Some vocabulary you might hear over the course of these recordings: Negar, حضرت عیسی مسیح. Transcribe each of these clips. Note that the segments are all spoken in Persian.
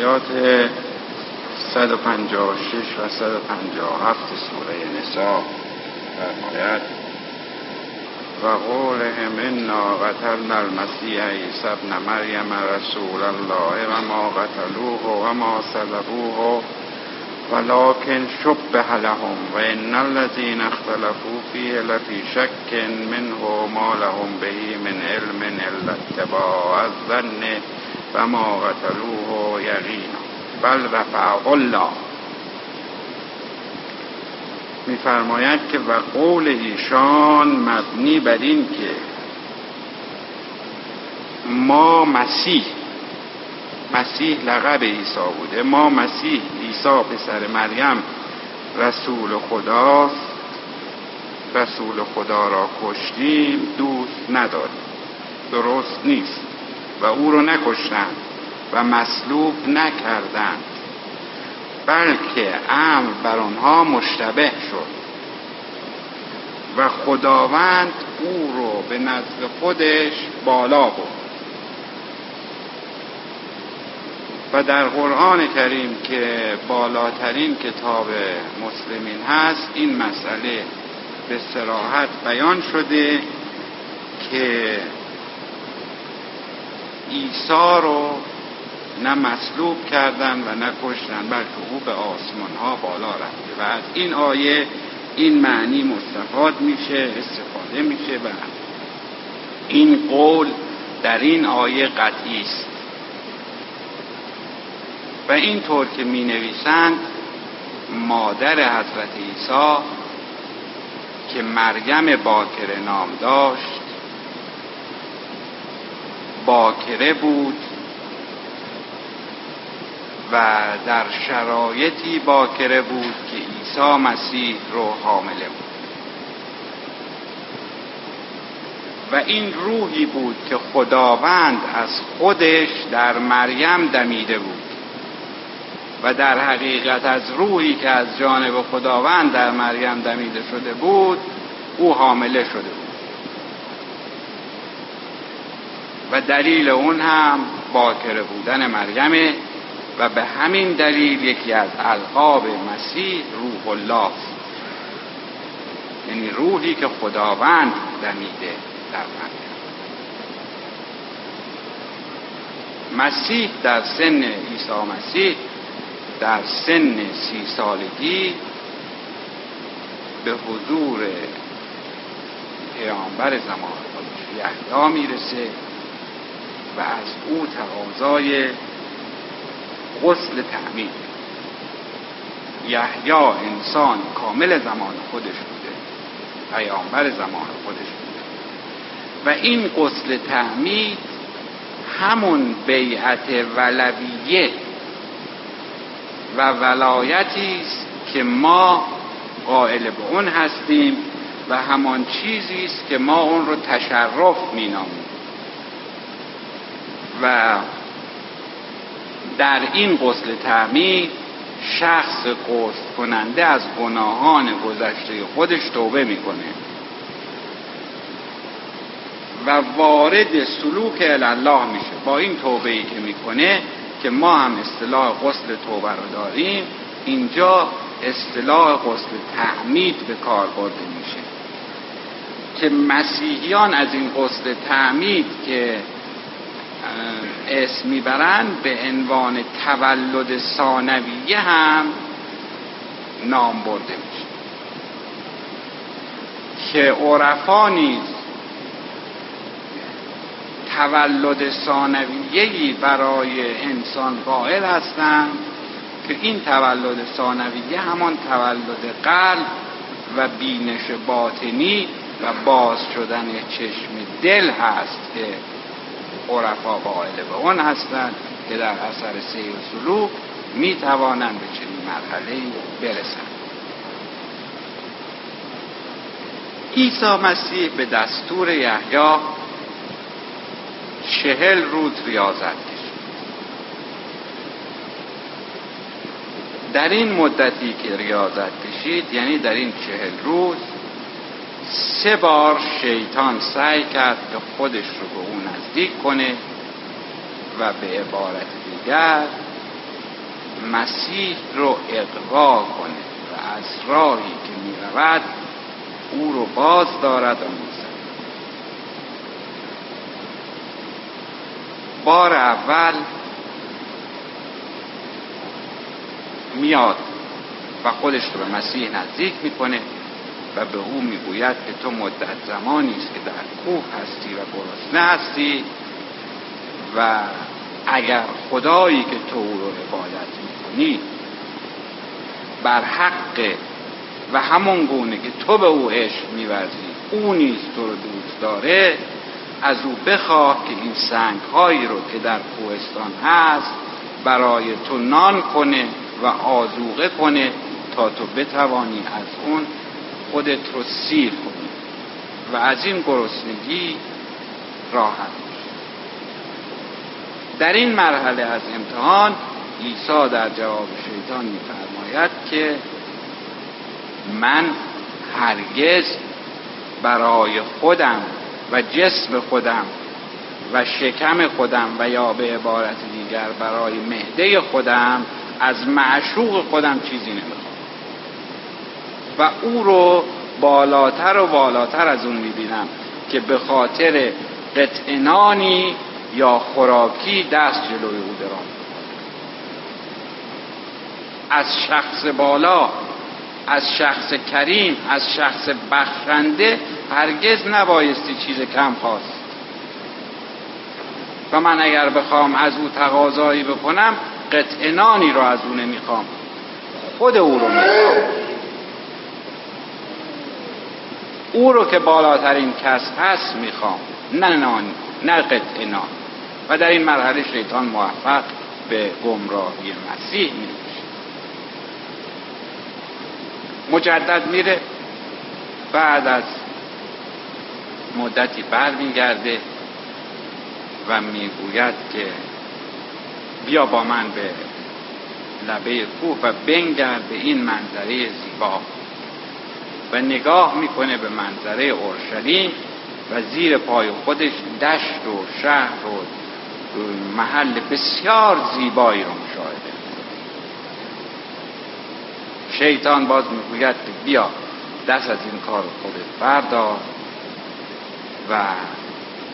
آیات 156 و 157 سوره نساء فرماید: و قولهم انا قتلنا المسیح عیسی ابن مریم رسول الله و ما قتلوه و ما صلبوه ولكن شبه لهم وإن الذين اختلفوا فيه لفي شك منه ما لهم به من علم إلا اتباع الظن وما قتلوه يقينا بل رفعه الله. می‌فرماید که و قول ایشان مبنی بر این که ما مسیح لقب عیسی بوده، ما مسیح عیسی پسر مریم رسول خداست، رسول خدا را کشتیم، دوست نداریم، درست نیست و او را نکشتند و مصلوب نکردند، بلکه امر بر آنها مشتبه شد و خداوند او را به نزد خودش بالا برد. و در قرآن کریم که بالاترین کتاب مسلمین هست این مسئله به صراحت بیان شده که عیسی رو نه مصلوب کردن و نه کشتن، بلکه او به آسمان ها بالا رفته و از این آیه این معنی مستفاد میشه، استفاده میشه و این قول در این آیه قطعی است. و اینطور که می نویسند مادر حضرت عیسی که مریم باکره نام داشت، باکره بود و در شرایطی باکره بود که عیسی مسیح رو حامله بود و این روحی بود که خداوند از خودش در مریم دمیده بود و در حقیقت از روحی که از جانب خداوند در مریم دمیده شده بود او حامله شده بود و دلیل اون هم باکره بودن مریم و به همین دلیل یکی از القاب مسیح روح الله است، یعنی روحی که خداوند دمیده در مریم. مسیح در سن عیسی مسیح در سن 30 سالگی به حضور پیامبر زمان خودش یحیی میرسه و از او تقاضای غسل تعمید. یحیی انسان کامل زمان خودش بوده، پیامبر زمان خودش بوده و این غسل تعمید همون بیعت ولویه و ولایتی است که ما قائل به اون هستیم و همان چیزی است که ما اون رو تشرف مینامیم و در این غسل تعمید شخص غسل کننده از گناهان گذشته خودش توبه میکنه و وارد سلوک الله میشه. با این توبه‌ای که میکنه که ما هم اصطلاح غسل توبه رو داریم، اینجا اصطلاح غسل تعمید به کار برده میشه که مسیحیان از این غسل تعمید که اسم میبرند به عنوان تولد ثانویه هم نام برده میشه که عرفا نیز تولد ثانویه‌ای برای انسان قائل هستند که این تولد ثانویه همان تولد قلب و بینش باطنی و باز شدن چشم دل هست که عرفا قائل به اون هستند که در اثر سیر و سلوک می توانند به چنین مرحله‌ای برسند. عیسی مسیح به دستور یحیی 40 روز ریاضت کشید. در این مدتی که ریاضت کشید، یعنی در این 40 روز 3 بار شیطان سعی کرد که خودش رو به اون نزدیک کنه و به عبارت دیگر مسیح رو اغوا کنه و از راهی که می رود او رو باز دارد و می زند. بار اول میاد و خودش رو به مسیح نزدیک میکنه و به او میگوید که تو مدت زمانی است که در کوه هستی و گرسنه هستی و اگر خدایی که تو او رو عبادت میکنی بر حق و همون گونه که تو به او عشق میورزی او نیز تو رو دوست داره، از او بخواه که این سنگ هایی رو که در کوهستان هست برای تو نان کنه و آذوقه کنه تا تو بتوانی از اون خودت رو سیر کنی و از این گرسنگی راحت باشی. در این مرحله از امتحان عیسی در جواب شیطان می‌فرماید که من هرگز برای خودم و جسم خودم و شکم خودم و یا به عبارت دیگر برای معده خودم از معشوق خودم چیزی نمیخوام و او رو بالاتر و بالاتر از اون میبینم که به خاطر قطع نانی یا خوراکی دست جلوی او درام. از شخص بالا، از شخص کریم، از شخص بخشنده هرگز نبایستی چیز کم خواست و من اگر بخوام از او تقاضایی بکنم قطع نانی رو از او نمیخوام، خود او رو میخوام، او رو که بالاترین کس هست میخوام، نه نانی، نه قطع نان. و در این مرحله شیطان موفق به گمراهی مسیح میشه. مجدد میره، بعد از مدتی برمیگرده و میگوید که بیا با من به لبه کوه و بنگر به این منظره زیبا و نگاه میکنه به منظره اورشلیم و زیر پای خودش دشت و شهر و محل بسیار زیبایی رو مشاهده. شیطان باز میگوید که بیا دست از این کار خودت بردار و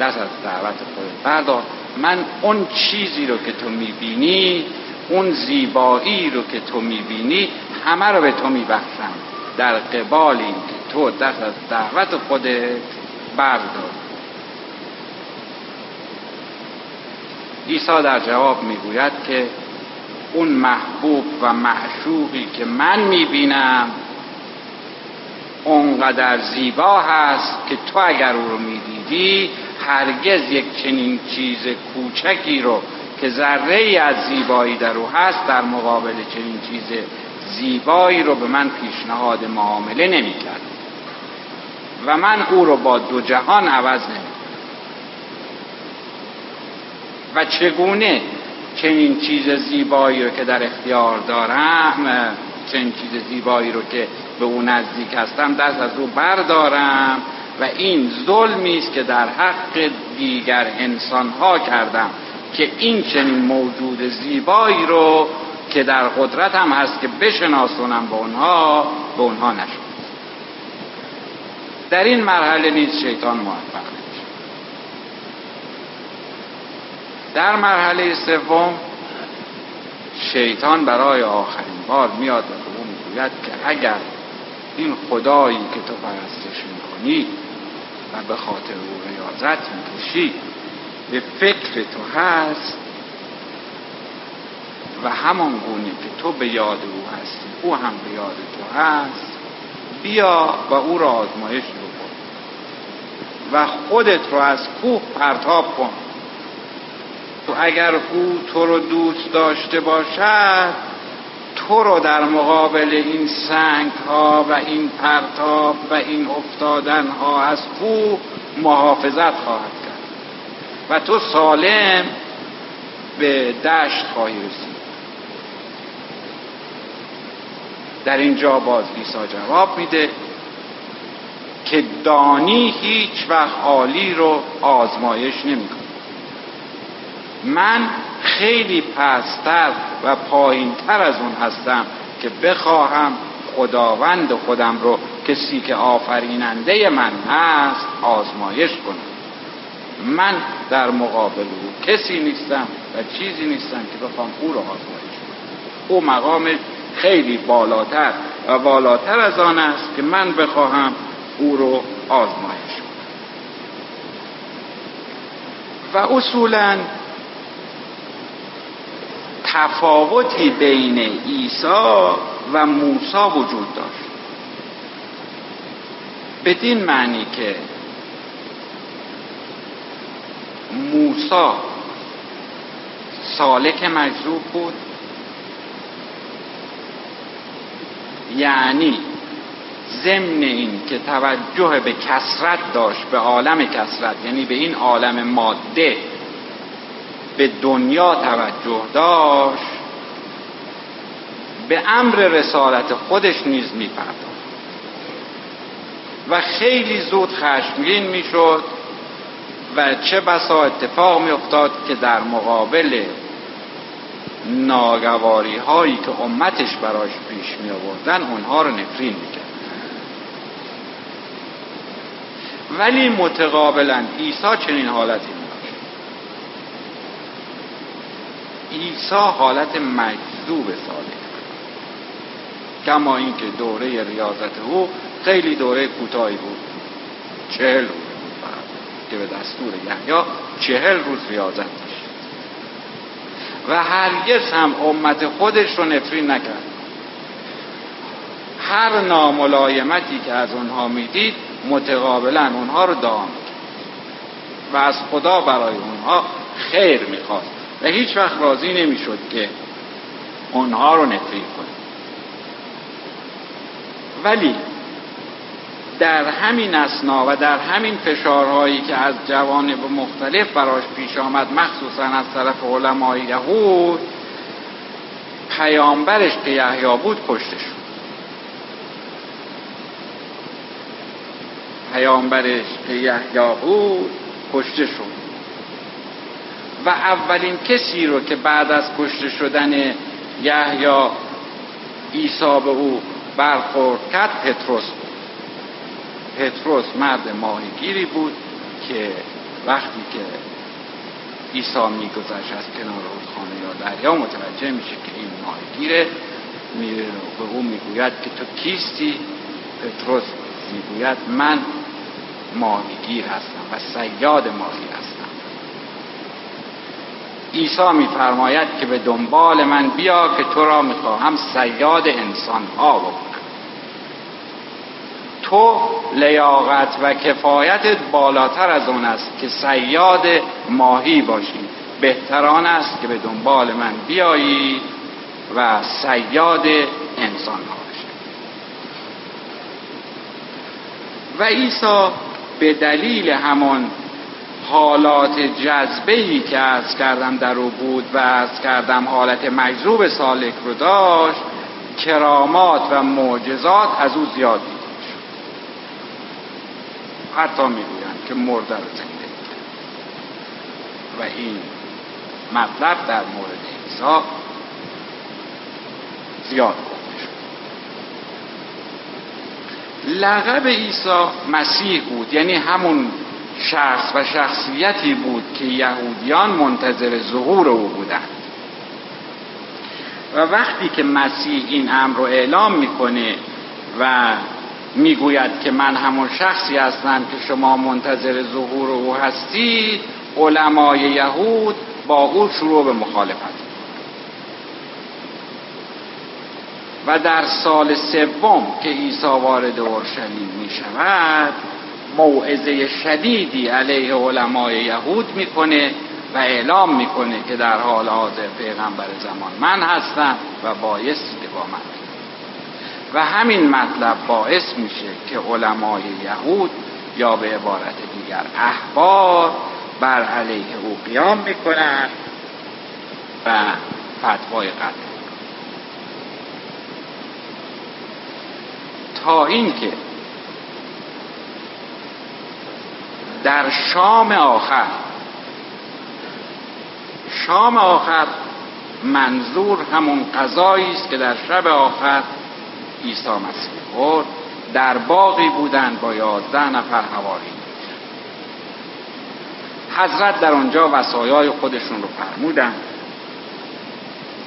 دست از دعوت خودت بردار، من اون چیزی رو که تو میبینی، اون زیبایی رو که تو میبینی، همه رو به تو میبخشم در قبال این که تو دست از دعوت خودت بردار. عیسی در جواب میگوید که اون محبوب و معشوقی که من میبینم اونقدر زیبا هست که تو اگر او رو میدیدی هرگز یک چنین چیز کوچکی رو که ذره ای از زیبایی در او هست در مقابل چنین چیز زیبایی رو به من پیشنهاد معامله نمی کرد و من او رو با دو جهان عوض نمی کرد. و چگونه چنین چیز زیبایی رو که در اختیار دارم، چنین چیز زیبایی رو که به او نزدیک هستم دست از او بردارم؟ و این ظلمی است که در حق دیگر انسان‌ها کردم که این چنین موجود زیبایی رو که در قدرتم هست که بشناسونم به اونها نشد. در این مرحله نیز شیطان موفق نمیشه. در مرحله سوم شیطان برای آخرین بار میاد و اون میگوید که اگر این خدایی که تو پرستش میکنی و به خاطر او ریاضت میکشی به فکر تو هست و همان گونه که تو به یاد او هستی او هم به یاد تو هست، بیا و او را آزمایش بکن و خودت را از کوه پرتاب کن. تو اگر او تو را دوست داشته باشد تو را در مقابل این سنگ ها و این پرتاب و این افتادن ها از کوه محافظت خواهد کرد و تو سالم به دشت خواهی رسید. در اینجا باز عیسی جواب میده که دانی هیچ وقت عالی رو آزمایش نمی کنه. من خیلی پست‌تر و پایین‌تر از اون هستم که بخواهم خداوند خودم رو، کسی که آفریننده من هست، آزمایش کنم. من در مقابل او کسی نیستم و چیزی نیستم که بخوام او رو آزمایش کنم. او مقامش خیلی بالاتر و بالاتر از آن است که من بخواهم او رو آزمایش کنم. و اصولاً تفاوتی بین عیسی و موسی وجود داشت، بدین معنی که موسی سالک مجذوب بود، یعنی ضمن این که توجه به کثرت داشت، به عالم کثرت، یعنی به این عالم ماده، به دنیا توجه داشت، به امر رسالت خودش نیز می‌پرداخت و خیلی زود خشمگین میشد و چه بسا اتفاق میافتاد که در مقابل ناگواری هایی که امتش براش پیش می آوردن اونها رو نفرین میکرد. ولی متقابلا عیسی چنین حالتی نداشت. عیسی حالت مجذوب سالک، کما اینکه دوره ریاضت او خیلی دوره کوتاهی بود، 40 روز که به دستور یحیی 40 روز ریاضت داشت و هرگز هم امت خودش رو نفرین نکرد. هر ناملایمتی که از اونها میدید متقابلا اونها رو دعا میکرد و از خدا برای اونها خیر میخواست و هیچ وقت راضی نمیشد که اونها رو نفرین کنه. ولی در همین اثنا و در همین فشارهایی که از جوانب مختلف براش پیش آمد، مخصوصا از طرف علمای یهود، پیامبرش که یحیی بود کشته شد. و اولین کسی رو که بعد از کشته شدن یحیی عیسی به او برخورد کرد پطرس بود. پطرس مرد ماهیگیری بود که وقتی که عیسی میگذشت از کنار رودخانه یا دریا متوجه میشه که این ماهیگیره، به او میگوید که تو کیستی؟ پطرس میگوید من ماهیگیر هستم و صیاد ماهی هستم. عیسی میفرماید که به دنبال من بیا که تو را میخواهم صیاد انسانها بکنم. تو لیاقت و کفایتت بالاتر از اون است که صیاد ماهی باشی، بهتر آن است که به دنبال من بیایی و صیاد انسان ها باشی. و عیسی به دلیل همان حالات جذبه‌ای که عرض کردم در او بود و عرض کردم حالت مجذوب سالک رو داشت، کرامات و معجزات از او زیاد دید. حتی میگویند که مرده رو زنده کرد و این مطلب در مورد عیسی زیاد گفته شد. لقب عیسی مسیح بود، یعنی همون شخص و شخصیتی بود که یهودیان منتظر ظهور او بودند و وقتی که مسیح این امر رو اعلام میکنه و میگوید که من همون شخصی هستم که شما منتظر ظهور او هستید، علمای یهود با او شروع به مخالفت و در سال سوم که عیسی وارد اورشلیم می شود موعظه شدیدی علیه علمای یهود میکنه و اعلام میکنه که در حال حاضر پیغمبر زمان من هستم و بایستی که با من. و همین مطلب باعث میشه که علمای یهود یا به عبارت دیگر احبار بر علیه او قیام میکنن و فتوای قتل، تا اینکه در شام آخر، شام آخر منظور همون غذایی است که در شب آخر عیسی مسیح خورد. در باغی بودند با 11 نفر حواری. حضرت در اونجا وصایای خودشون رو فرمودن.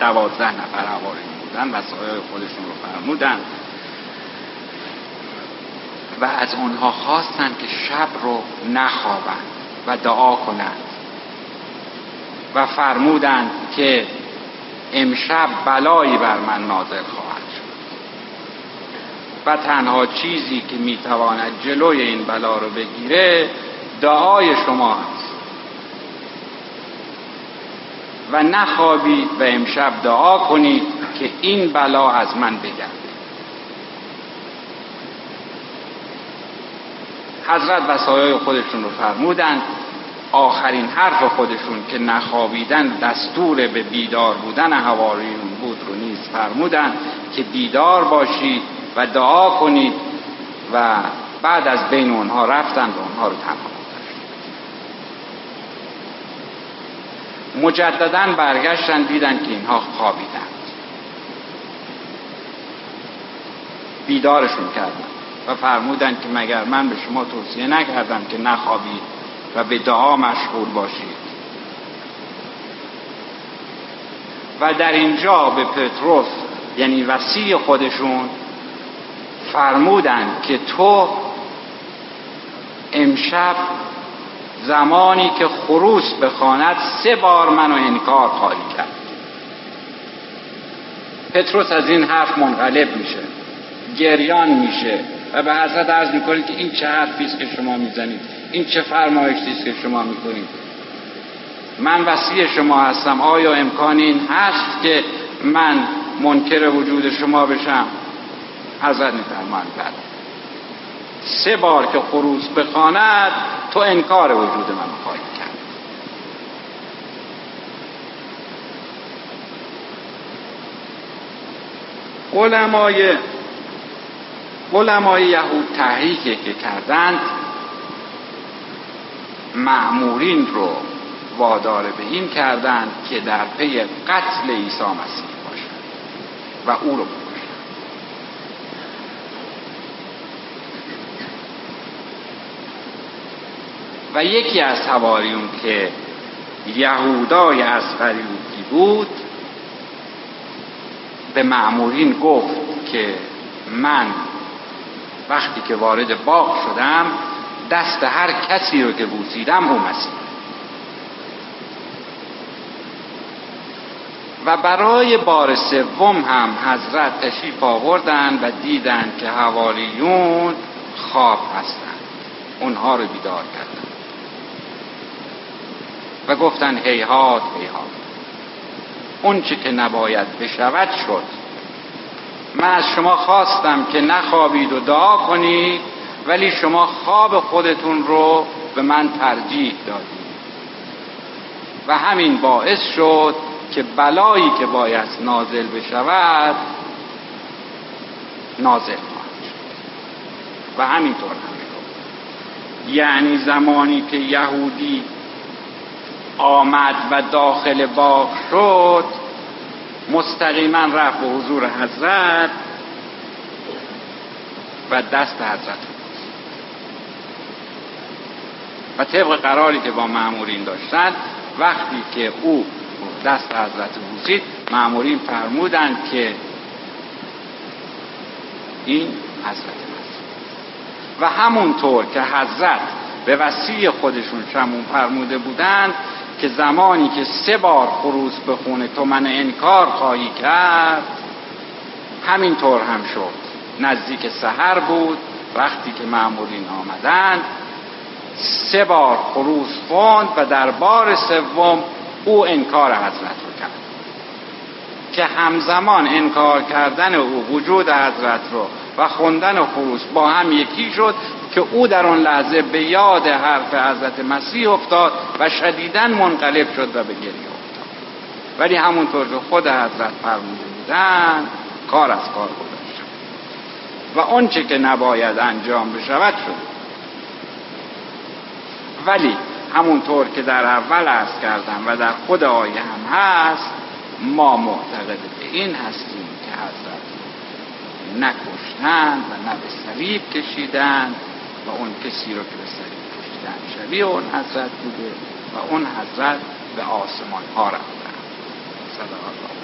12 نفر حواری بودن، وصایای خودشون رو فرمودن و از اونها خواستن که شب رو نخوابند و دعا کنند و فرمودند که امشب بلایی بر من نازل خواهد شد و تنها چیزی که میتواند جلوی این بلا رو بگیره دعای شما هست و نخوابید و امشب دعا کنید که این بلا از من بگردد. حضرت وصایای خودشون رو فرمودند. آخرین حرف خودشون که نخوابیدن دستور به بیدار بودن حواریون بود رو نیز فرمودند که بیدار باشید و دعا کنید و بعد از بین اونها رفتند و اونها رو تنها گذاشتند. مجدداً برگشتن دیدن که اینها خوابیدند، بیدارشون کردند و فرمودند که مگر من به شما توصیه نکردم که نخوابید و به دعا مشغول باشید؟ و در اینجا به پتروس یعنی وصی خودشون فرمودند که تو امشب زمانی که خروس بخواند 3 بار منو انکار خواهی کرد. پتروس از این حرف منقلب میشه، گریان میشه و به حضرت عرض میکنید که این چه حرفیست که شما میزنید؟ این چه فرمایشیست که شما میکنید؟ من وصی شما هستم، آیا امکان این هست که من منکر وجود شما بشم؟ حضرت میفرماند بله. 3 بار که خروس بخواند تو انکار وجود من خواهی کرد. علمای یهود تحریکی که کردند مأمورین رو وادار به این کردند که در پی قتل عیسی مسیح باشند و او رو بکشند. و یکی از حواریون که یهودای اسخریوطی بود به مأمورین گفت که من وقتی که وارد باغ شدم دست هر کسی رو که بوسیدم او مسیح. و برای بار سوم هم حضرت تشریف آوردن و دیدن که حواریون خواب هستند، اونها رو بیدار کردن و گفتن هیهات هیهات، اون چی که نباید بشود شد. من از شما خواستم که نخوابید و دعا کنید ولی شما خواب خودتون رو به من ترجیح دادید و همین باعث شد که بلایی که باید نازل بشود نازل شد. و همینطور همین، یعنی زمانی که یهودی آمد و داخل باغ شد مستقیما رفت به حضور حضرت و دست حضرت و طبق قراری که با مأمورین داشتند وقتی که او دست حضرت بوسید مأمورین فرمودند که این حضرت مسیح. و همونطور که حضرت به وصی خودشون شمون فرموده بودند که زمانی که 3 بار خروس بخونه تو من انکار خواهی کرد، همینطور هم شد. نزدیک سحر بود وقتی که مأمورین آمدند 3 بار خروس خواند و در بار سوم او انکار حضرت رو کرد که همزمان انکار کردن او وجود حضرت رو و خوندن خروس با هم یکی شد که او در اون لحظه به یاد حرف حضرت مسیح افتاد و شدیداً منقلب شد و به گریه افتاد. ولی همونطور که خود حضرت فرموده بودند کار از کار گذشت و اون چه که نباید انجام بشود شد. ولی همونطور که در اول عرض کردم و در خود آیه هم هست، ما معتقد به این هستیم که حضرت نه کشتند و نه به صلیب کشیدند و اون کسی رو که به صلیب کشیدند شبیه اون حضرت بوده و اون حضرت به آسمان ها رفتند. صدق الله.